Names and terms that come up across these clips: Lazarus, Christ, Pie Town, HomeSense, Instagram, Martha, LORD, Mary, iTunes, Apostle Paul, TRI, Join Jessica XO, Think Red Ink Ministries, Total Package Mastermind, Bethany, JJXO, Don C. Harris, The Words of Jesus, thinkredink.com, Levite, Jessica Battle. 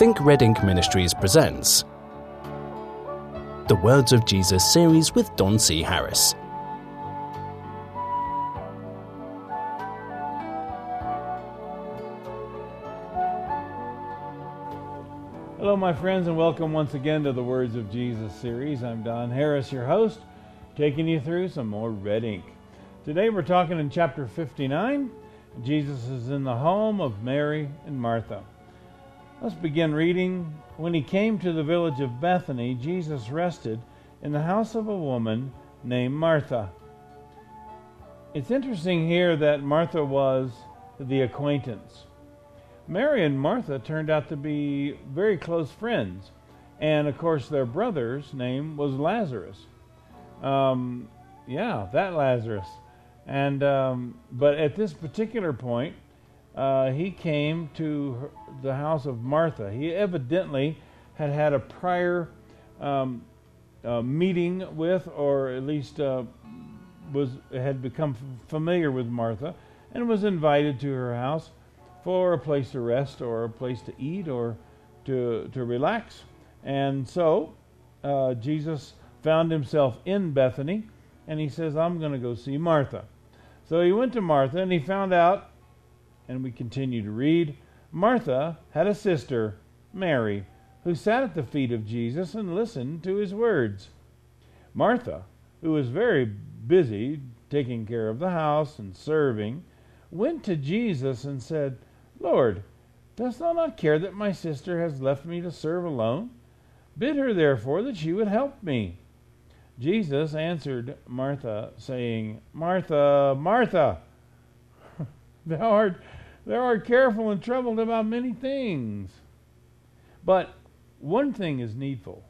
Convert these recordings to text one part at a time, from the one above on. Think Red Ink Ministries presents The Words of Jesus series with Don C. Harris. Hello, my friends, and welcome once again to the Words of Jesus series. I'm Don Harris, your host, taking you through some more red ink. Today we're talking in chapter 59. Jesus is in the home of Mary and Martha. Let's begin reading. When he came to the village of Bethany, Jesus rested in the house of a woman named Martha. It's interesting here that Martha was the acquaintance. Mary and Martha turned out to be very close friends, and of course their brother's name was Lazarus. That Lazarus. And but at this particular point, he came to the house of Martha. He evidently had a prior meeting with, or at least had become familiar with Martha, and was invited to her house for a place to rest or a place to eat or to relax. And so Jesus found himself in Bethany, and he says, I'm going to go see Martha. So he went to Martha, and he found out, and we continue to read, Martha had a sister, Mary, who sat at the feet of Jesus and listened to his words. Martha, who was very busy taking care of the house and serving, went to Jesus and said, Lord, dost thou not care that my sister has left me to serve alone? Bid her therefore that she would help me. Jesus answered Martha, saying, Martha, Martha, thou art careful and troubled about many things. But one thing is needful,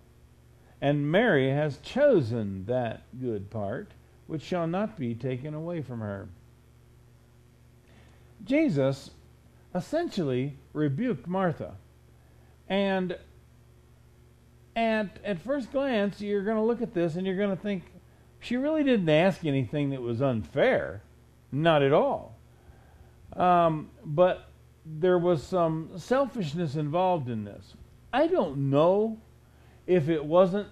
and Mary has chosen that good part, which shall not be taken away from her. Jesus essentially rebuked Martha. And at first glance, you're going to look at this and you're going to think, she really didn't ask anything that was unfair. Not at all. But there was some selfishness involved in this. I don't know if it wasn't,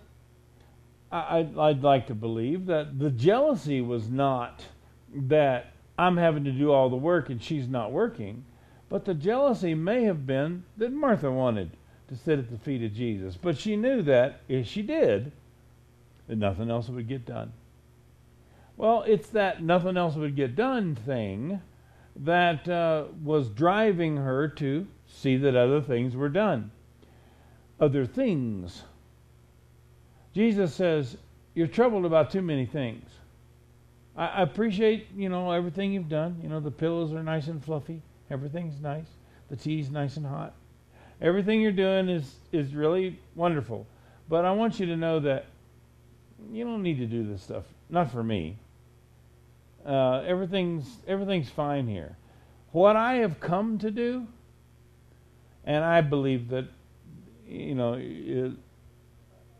I'd like to believe that the jealousy was not that I'm having to do all the work and she's not working, but the jealousy may have been that Martha wanted to sit at the feet of Jesus. But she knew that if she did, that nothing else would get done. Well, it's that nothing else would get done thing that was driving her to see that other things were done. Other things. Jesus says, you're troubled about too many things. I appreciate, everything you've done. The pillows are nice and fluffy. Everything's nice. The tea's nice and hot. Everything you're doing is really wonderful. But I want you to know that you don't need to do this stuff. Not for me. Everything's fine here. What I have come to do, and I believe that,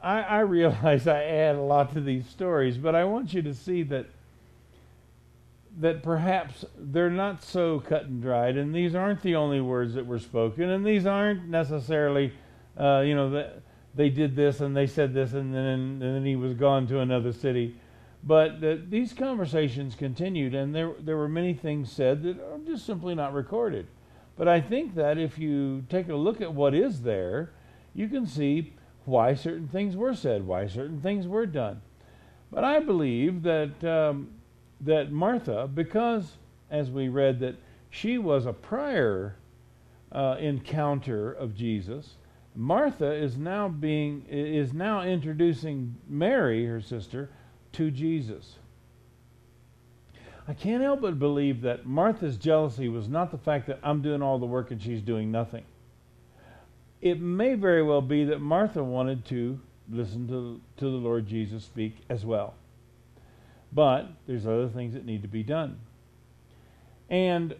I realize I add a lot to these stories, but I want you to see that perhaps they're not so cut and dried, and these aren't the only words that were spoken, and these aren't necessarily, they did this and they said this and then he was gone to another city. But these conversations continued, and there were many things said that are just simply not recorded. But I think that if you take a look at what is there, you can see why certain things were said, why certain things were done. But I believe that that Martha, because as we read that she was a prior encounter of Jesus, Martha is now introducing Mary, her sister, to Jesus. I can't help but believe that Martha's jealousy was not the fact that I'm doing all the work and she's doing nothing. It may very well be that Martha wanted to listen to the Lord Jesus speak as well. But there's other things that need to be done. And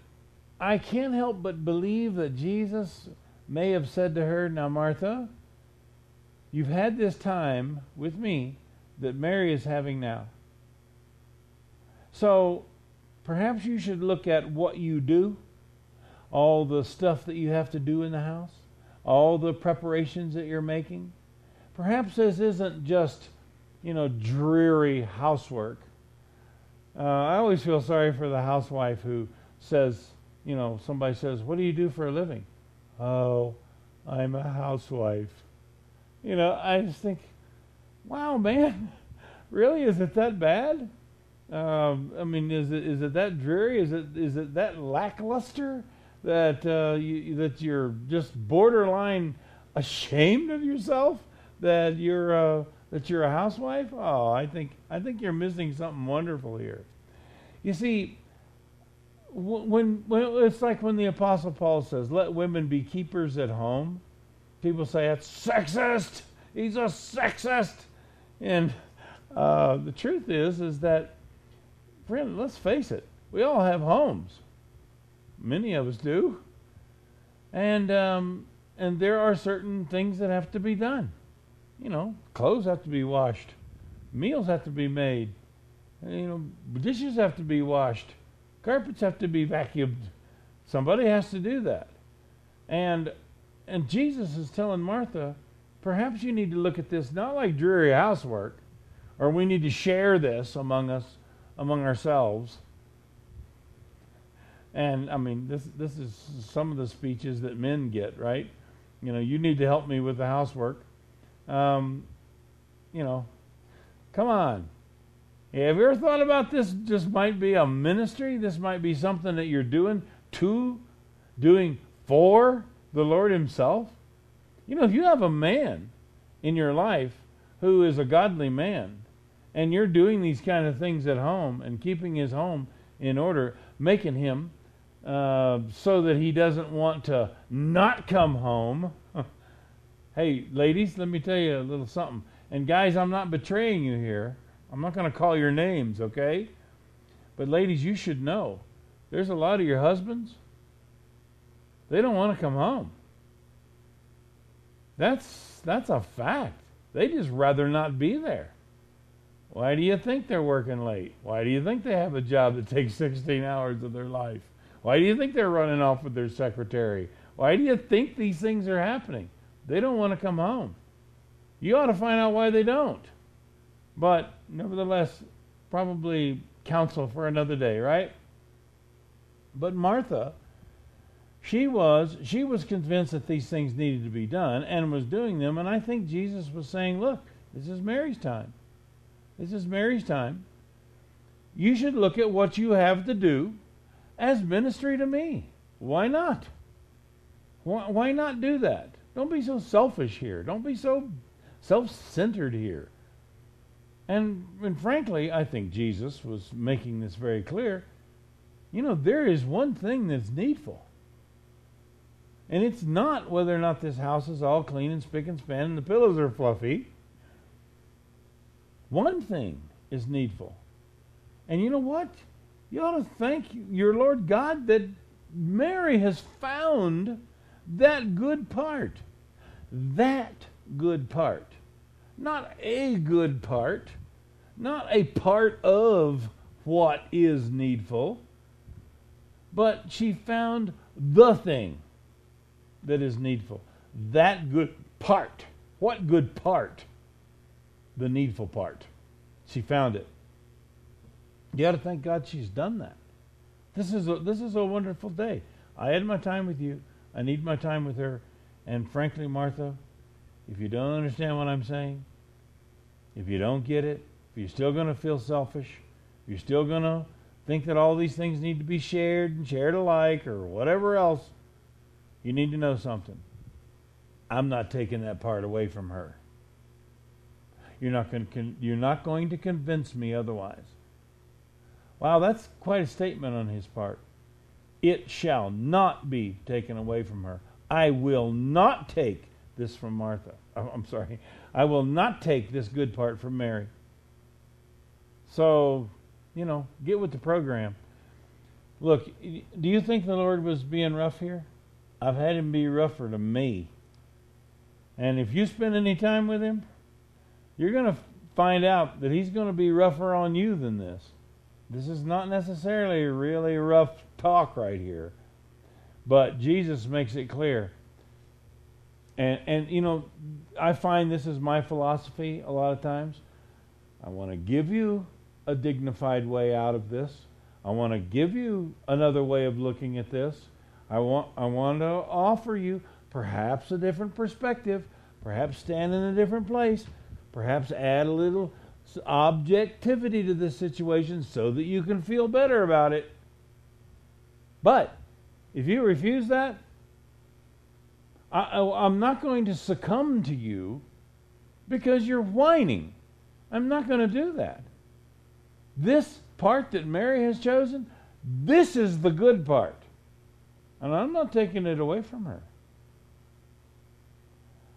I can't help but believe that Jesus may have said to her, now Martha, you've had this time with me that Mary is having now. So perhaps you should look at what you do, all the stuff that you have to do in the house, all the preparations that you're making. Perhaps this isn't just, dreary housework. I always feel sorry for the housewife who says, somebody says, what do you do for a living? Oh, I'm a housewife. I just think, wow, man, really? Is it that bad? Is it that dreary? Is it that lackluster that that you're just borderline ashamed of yourself that you're a housewife? Oh, I think you're missing something wonderful here. You see, when it's like when the Apostle Paul says, "Let women be keepers at home," people say that's sexist. He's a sexist, and the truth is that. Friend, let's face it, we all have homes. Many of us do. And there are certain things that have to be done. Clothes have to be washed. Meals have to be made. Dishes have to be washed. Carpets have to be vacuumed. Somebody has to do that. And Jesus is telling Martha, perhaps you need to look at this not like dreary housework, or we need to share this among us, among ourselves. And this is some of the speeches that men get, right? You need to help me with the housework. Come on. Have you ever thought about this? This might be a ministry. This might be something that you're doing for the Lord himself. If you have a man in your life who is a godly man, and you're doing these kind of things at home and keeping his home in order, making him so that he doesn't want to not come home. Hey, ladies, let me tell you a little something. And guys, I'm not betraying you here. I'm not going to call your names, okay? But ladies, you should know there's a lot of your husbands, they don't want to come home. That's a fact. They just rather not be there. Why do you think they're working late? Why do you think they have a job that takes 16 hours of their life? Why do you think they're running off with their secretary? Why do you think these things are happening? They don't want to come home. You ought to find out why they don't. But nevertheless, probably counsel for another day, right? But Martha, she was convinced that these things needed to be done and was doing them. And I think Jesus was saying, look, this is Mary's time. This is Mary's time. You should look at what you have to do as ministry to me. Why not? Why not do that? Don't be so selfish here. Don't be so self-centered here. And frankly, I think Jesus was making this very clear. There is one thing that's needful. And it's not whether or not this house is all clean and spick and span and the pillows are fluffy. One thing is needful. And you know what? You ought to thank your Lord God that Mary has found that good part. That good part. Not a good part. Not a part of what is needful. But she found the thing that is needful. That good part. What good part? The needful part. She found it. You ought to thank God she's done that. This is a wonderful day. I had my time with you. I need my time with her. And frankly, Martha, if you don't understand what I'm saying, if you don't get it, if you're still going to feel selfish, if you're still going to think that all these things need to be shared and shared alike or whatever else, you need to know something. I'm not taking that part away from her. You're not going to convince me otherwise. Wow, that's quite a statement on his part. It shall not be taken away from her. I will not take this from Martha. I'm sorry. I will not take this good part from Mary. So, get with the program. Look, do you think the Lord was being rough here? I've had him be rougher to me. And if you spend any time with him, you're going to find out that he's going to be rougher on you than this. This is not necessarily really rough talk right here. But Jesus makes it clear. And you know, I find this is my philosophy a lot of times. I want to give you a dignified way out of this. I want to give you another way of looking at this. I want to offer you perhaps a different perspective, perhaps stand in a different place, perhaps add a little objectivity to this situation so that you can feel better about it. But if you refuse that, I'm not going to succumb to you because you're whining. I'm not going to do that. This part that Mary has chosen, this is the good part. And I'm not taking it away from her.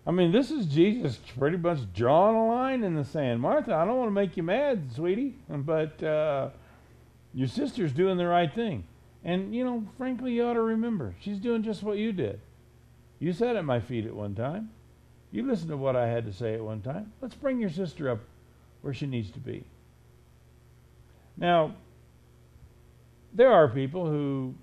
I mean, this is Jesus pretty much drawing a line in the sand. Martha, I don't want to make you mad, sweetie, but your sister's doing the right thing. And, you know, frankly, you ought to remember, she's doing just what you did. You sat at my feet at one time. You listened to what I had to say at one time. Let's bring your sister up where she needs to be. Now, there are people who,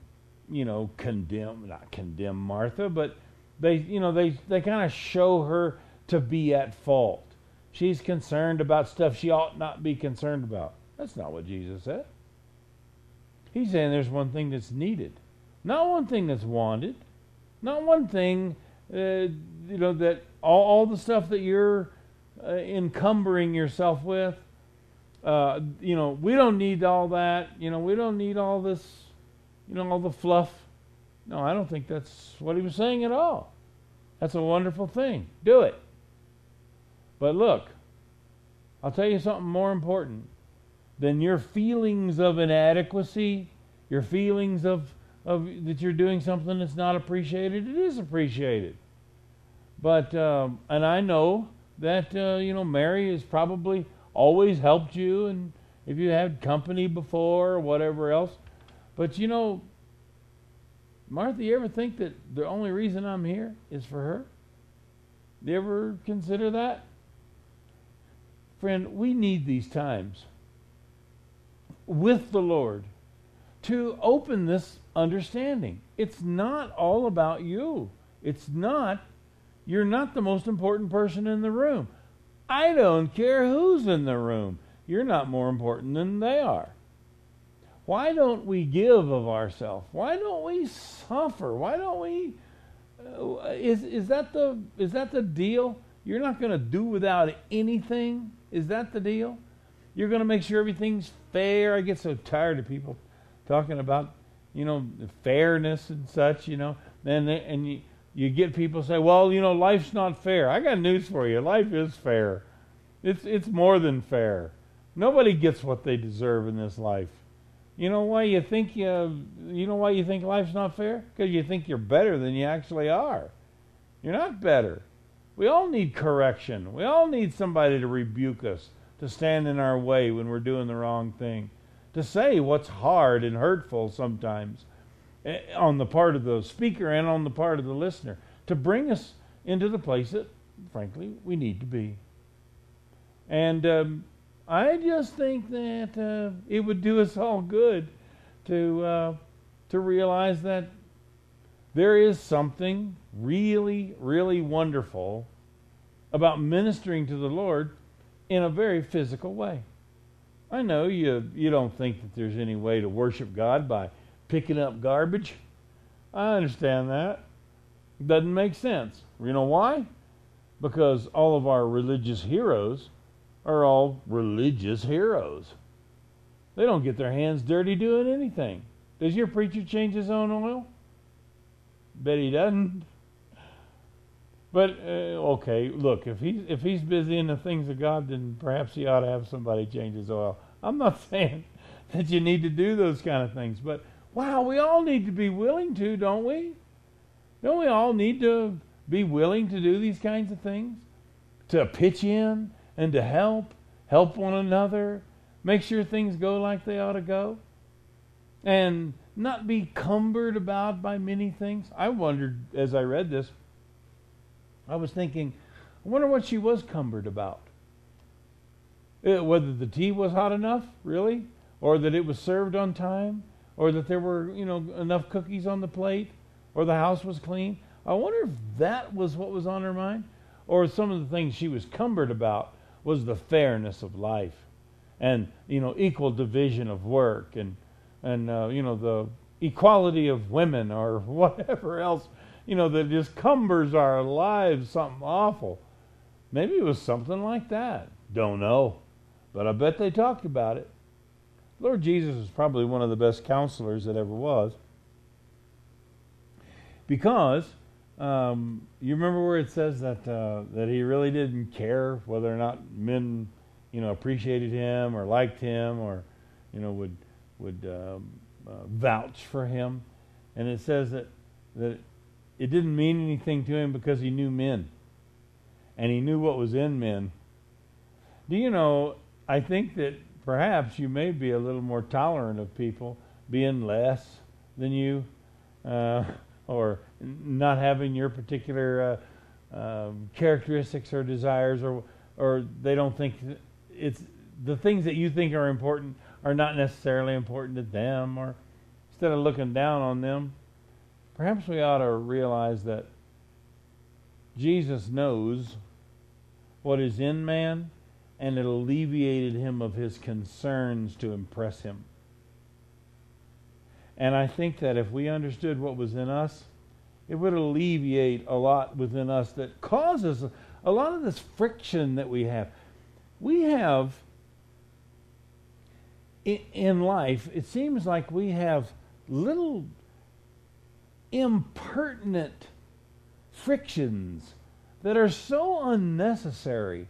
you know, not condemn Martha, but they, you know, they kind of show her to be at fault. She's concerned about stuff she ought not be concerned about. That's not what Jesus said. He's saying there's one thing that's needed, not one thing that's wanted. Not one thing, you know, that all the stuff that you're encumbering yourself with, you know, we don't need all that. You know, we don't need all this, you know, all the fluff. No, I don't think that's what he was saying at all. That's a wonderful thing. Do it. But look, I'll tell you something more important than your feelings of inadequacy, your feelings of that you're doing something that's not appreciated. It is appreciated. But, and I know that, you know, Mary has probably always helped you, and if you had company before or whatever else. But, you know, Martha, you ever think that the only reason I'm here is for her? Do you ever consider that? Friend, we need these times with the Lord to open this understanding. It's not all about you. It's not, you're not the most important person in the room. I don't care who's in the room. You're not more important than they are. Why don't we give of ourselves? Why don't we suffer? Why don't we, is that the deal? You're not going to do without anything? Is that the deal? You're going to make sure everything's fair? I get so tired of people talking about, you know, fairness and such, you know. And you get people say, well, you know, life's not fair. I got news for you. Life is fair. It's more than fair. Nobody gets what they deserve in this life. You know why you think you think life's not fair? Because you think you're better than you actually are. You're not better. We all need correction. We all need somebody to rebuke us, to stand in our way when we're doing the wrong thing, to say what's hard and hurtful sometimes on the part of the speaker and on the part of the listener, to bring us into the place that, frankly, we need to be. And I just think that it would do us all good to realize that there is something really, really wonderful about ministering to the Lord in a very physical way. I know you don't think that there's any way to worship God by picking up garbage. I understand that. It doesn't make sense. You know why? Because all of our religious heroes are all religious heroes. They don't get their hands dirty doing anything. Does your preacher change his own oil? Bet he doesn't. But, okay, look, if he's busy in the things of God, then perhaps he ought to have somebody change his oil. I'm not saying that you need to do those kind of things, but, wow, we all need to be willing to, don't we? Don't we all need to be willing to do these kinds of things? To pitch in and to help one another, make sure things go like they ought to go, and not be cumbered about by many things. I wondered as I read this, I was thinking, I wonder what she was cumbered about. Whether the tea was hot enough, really, or that it was served on time, or that there were, you know, enough cookies on the plate, or the house was clean. I wonder if that was what was on her mind, or some of the things she was cumbered about was the fairness of life, and equal division of work, and the equality of women, or whatever else that just cumbers our lives, something awful. Maybe it was something like that. Don't know, but I bet they talked about it. Lord Jesus is probably one of the best counselors that ever was, because you remember where it says that that he really didn't care whether or not men appreciated him or liked him or would vouch for him, and it says that it didn't mean anything to him because he knew men, and he knew what was in men. Do you know, I think that perhaps you may be a little more tolerant of people being less than you, or not having your particular characteristics or desires, or they don't think it's the things that you think are important are not necessarily important to them, or instead of looking down on them, perhaps we ought to realize that Jesus knows what is in man, and it alleviated him of his concerns to impress him. And I think that if we understood what was in us, it would alleviate a lot within us that causes a lot of this friction that we have. We have, in life, it seems like we have little impertinent frictions that are so unnecessary.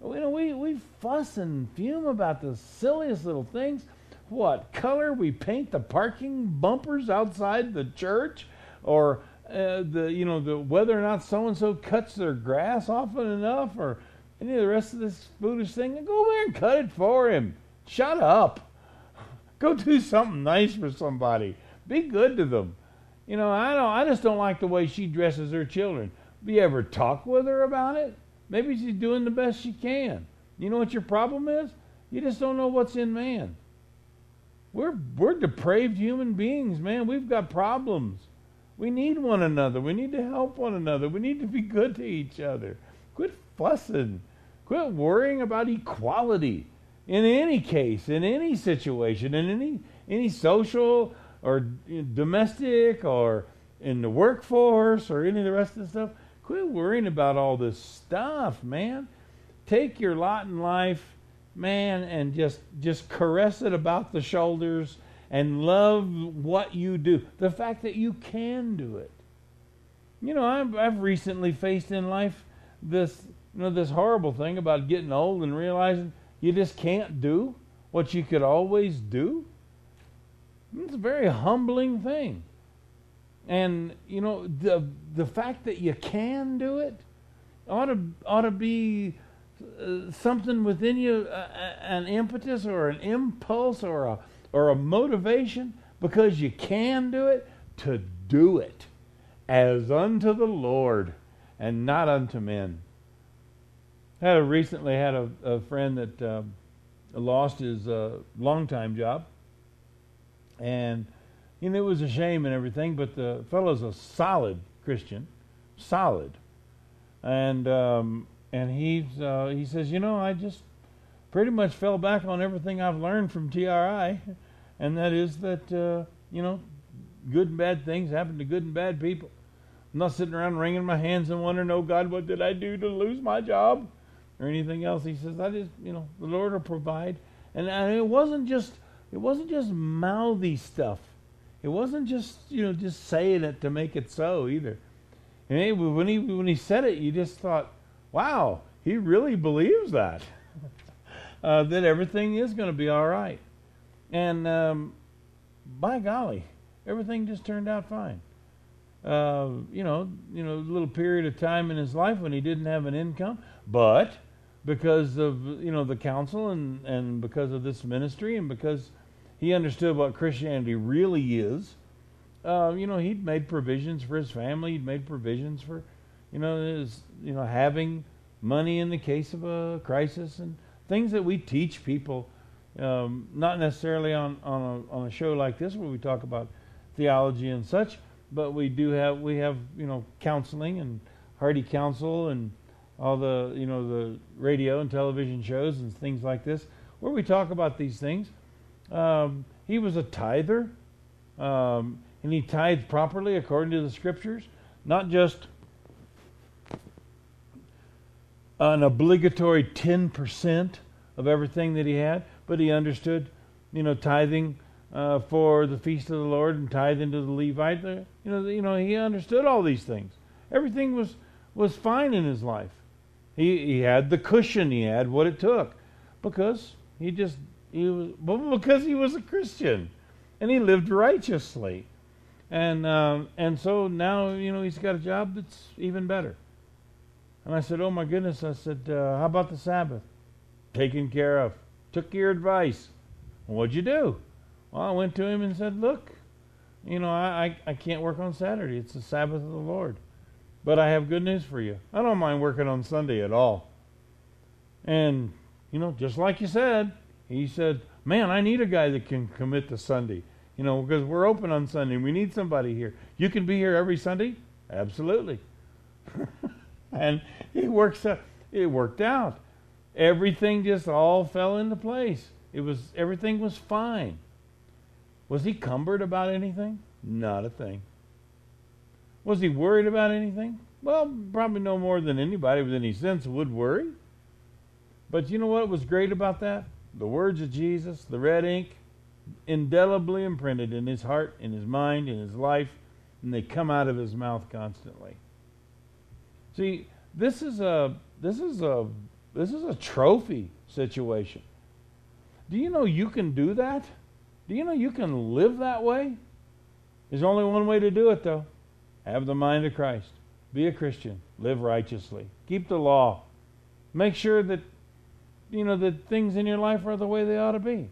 We fuss and fume about the silliest little things. What color we paint the parking bumpers outside the church, or the whether or not so and so cuts their grass often enough, or any of the rest of this foolish thing. Go over there and cut it for him. Shut up. Go do something nice for somebody. Be good to them. I just don't like the way she dresses her children. Have you ever talked with her about it? Maybe she's doing the best she can. You know what your problem is? You just don't know what's in man. We're depraved human beings, man. We've got problems. We need one another. We need to help one another. We need to be good to each other. Quit fussing. Quit worrying about equality. In any case, in any situation, in any social or domestic or in the workforce or any of the rest of the stuff, quit worrying about all this stuff, man. Take your lot in life, man, and just caress it about the shoulders and love what you do. The fact that you can do it. I've recently faced in life this this horrible thing about getting old and realizing you just can't do what you could always do. It's a very humbling thing. And, the fact that you can do it ought to be something within you, an impetus or an impulse or a motivation, because you can do it, to do it as unto the Lord and not unto men. I recently had a friend that lost his longtime job, and it was a shame and everything, but the fellow's a solid Christian, solid, and he says, I just pretty much fell back on everything I've learned from TRI, and that is that good and bad things happen to good and bad people. I'm not sitting around wringing my hands and wondering, oh God, what did I do to lose my job, or anything else. He says, I just the Lord will provide, and it wasn't just mouthy stuff. It wasn't just, just saying it to make it so either. And when he said it, you just thought, wow, he really believes that, that everything is going to be all right. And by golly, everything just turned out fine. A little period of time in his life when he didn't have an income, but because of, the counsel and because of this ministry and because he understood what Christianity really is. He'd made provisions for his family. He'd made provisions for, having money in the case of a crisis, and things that we teach people, not necessarily on a show like this where we talk about theology and such, but we have counseling and Hardy Counsel and all the the radio and television shows and things like this where we talk about these things. He was a tither, and he tithed properly according to the scriptures, not just an obligatory 10% of everything that he had, but he understood, tithing for the feast of the Lord and tithing to the Levite. He understood all these things. Everything was fine in his life. He had the cushion. He had what it took, because he was a Christian, and he lived righteously, and so now he's got a job that's even better. And I said, oh my goodness, I said, how about the Sabbath? Taken care of. Took your advice. Well, what'd you do? Well, I went to him and said, look, I can't work on Saturday. It's the Sabbath of the Lord. But I have good news for you. I don't mind working on Sunday at all. And, just like you said, he said, man, I need a guy that can commit to Sunday. Because we're open on Sunday. We need somebody here. You can be here every Sunday? Absolutely. And it worked out. Everything just all fell into place. Everything was fine. Was he cumbered about anything? Not a thing. Was he worried about anything? Well, probably no more than anybody with any sense would worry. But you know what was great about that? The words of Jesus, the red ink, indelibly imprinted in his heart, in his mind, in his life, and they come out of his mouth constantly. See, this is a trophy situation. Do you know you can do that? Do you know you can live that way? There's only one way to do it, though. Have the mind of Christ. Be a Christian. Live righteously. Keep the law. Make sure that that things in your life are the way they ought to be.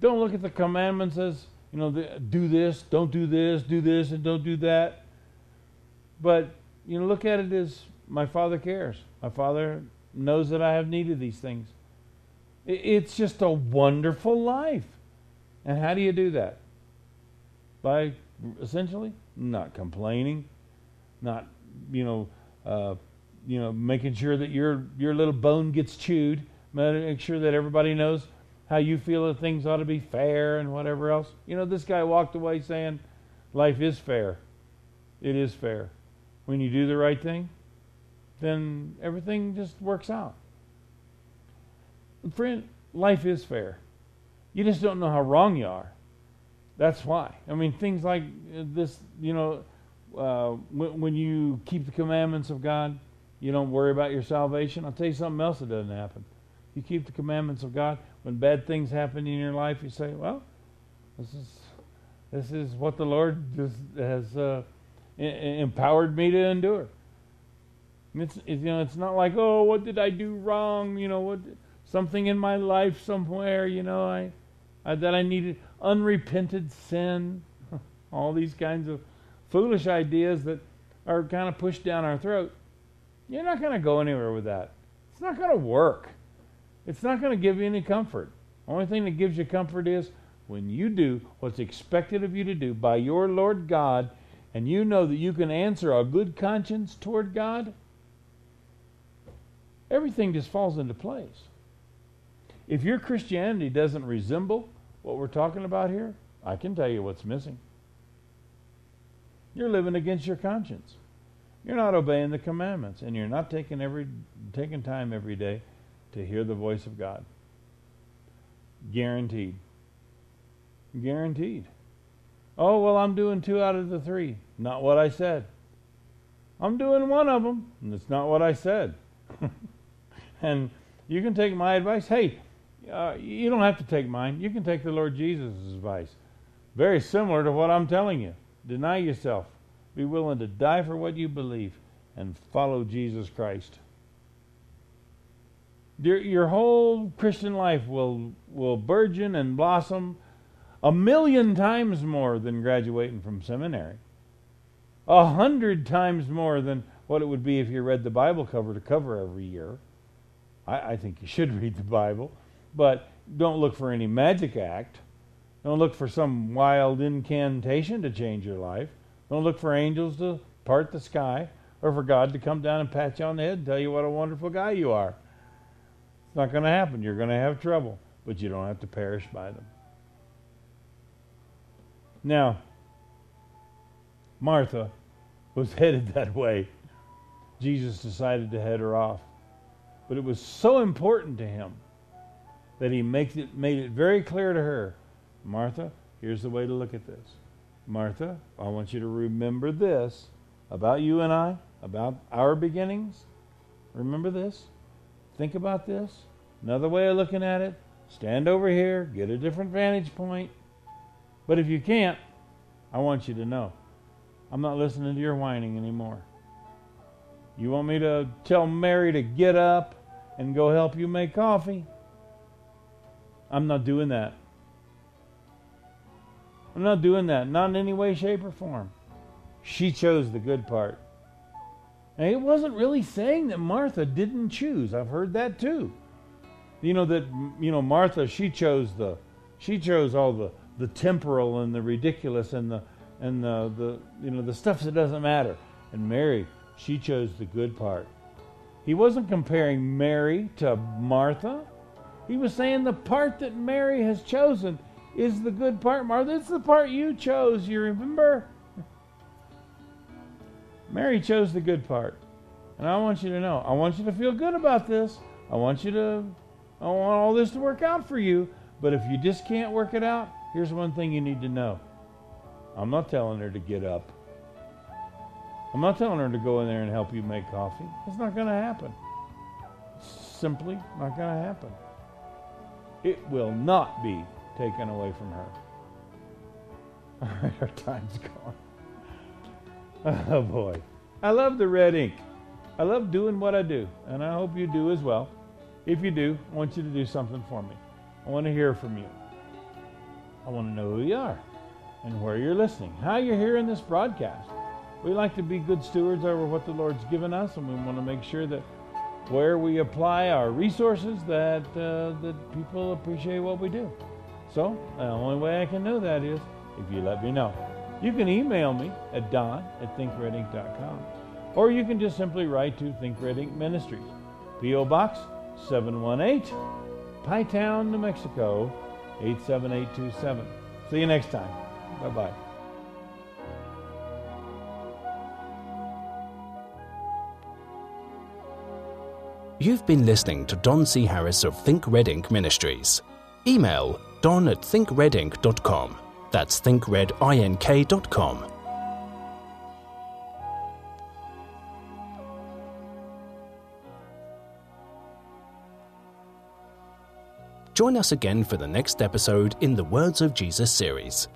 Don't look at the commandments as do this, don't do this, and don't do that. But look at it as my Father cares. My Father knows that I have need of these things. It's just a wonderful life. And how do you do that? By essentially not complaining, not making sure that your little bone gets chewed, making sure that everybody knows how you feel that things ought to be fair and whatever else. This guy walked away saying, life is fair. It is fair. When you do the right thing, then everything just works out. Friend, life is fair. You just don't know how wrong you are. That's why. I mean, things like this, when you keep the commandments of God, you don't worry about your salvation. I'll tell you something else that doesn't happen. You keep the commandments of God. When bad things happen in your life, you say, well, this is what the Lord has empowered me to endure. And it's not like, oh, what did I do wrong? Something in my life somewhere, that I needed, unrepented sin, all these kinds of foolish ideas that are kind of pushed down our throat. You're not going to go anywhere with that. It's not going to work. It's not going to give you any comfort. Only thing that gives you comfort is when you do what's expected of you to do by your Lord God, and you know that you can answer a good conscience toward God, everything just falls into place. If your Christianity doesn't resemble what we're talking about here, I can tell you what's missing. You're living against your conscience. You're not obeying the commandments, and you're not taking time every day to hear the voice of God. Guaranteed. Guaranteed. Oh, well, I'm doing 2 out of the 3. Not what I said. I'm doing 1 of them, and it's not what I said. And you can take my advice. Hey, you don't have to take mine. You can take the Lord Jesus' advice. Very similar to what I'm telling you. Deny yourself. Be willing to die for what you believe and follow Jesus Christ. Your whole Christian life will burgeon and blossom 1,000,000 times more than graduating from seminary. 100 times more than what it would be if you read the Bible cover to cover every year. I think you should read the Bible, but don't look for any magic act. Don't look for some wild incantation to change your life. Don't look for angels to part the sky or for God to come down and pat you on the head and tell you what a wonderful guy you are. It's not going to happen. You're going to have trouble, but you don't have to perish by them. Now, Martha was headed that way. Jesus decided to head her off. But it was so important to him that he made it very clear to her, Martha, here's the way to look at this. Martha, I want you to remember this about you and I, about our beginnings. Remember this. Think about this. Another way of looking at it, stand over here, get a different vantage point. But if you can't, I want you to know, I'm not listening to your whining anymore. You want me to tell Mary to get up and go help you make coffee? I'm not doing that. I'm not doing that, not in any way, shape, or form. She chose the good part. And it wasn't really saying that Martha didn't choose. I've heard that too. Martha, she chose all the temporal and the ridiculous and the stuff that doesn't matter. And Mary, she chose the good part. He wasn't comparing Mary to Martha. He was saying the part that Mary has chosen is the good part, Martha. It's the part you chose, you remember? Mary chose the good part. And I want you to know, I want you to feel good about this. I want all this to work out for you. But if you just can't work it out, here's one thing you need to know. I'm not telling her to get up. I'm not telling her to go in there and help you make coffee. It's not going to happen. It's simply not going to happen. It will not be taken away from her. All right, our time's gone. Oh, boy. I love the red ink. I love doing what I do, and I hope you do as well. If you do, I want you to do something for me. I want to hear from you. I want to know who you are and where you're listening, how you're hearing this broadcast. We like to be good stewards over what the Lord's given us, and we want to make sure that where we apply our resources that people appreciate what we do. So the only way I can know that is if you let me know. You can email me at don@thinkredink.com, or you can just simply write to Think Red Ink Ministries, P.O. Box 718, Pie Town, New Mexico, 87827. See you next time. Bye-bye. You've been listening to Don C. Harris of Think Red Ink Ministries. Email don@thinkredink.com. That's thinkredink.com. Join us again for the next episode in the Words of Jesus series.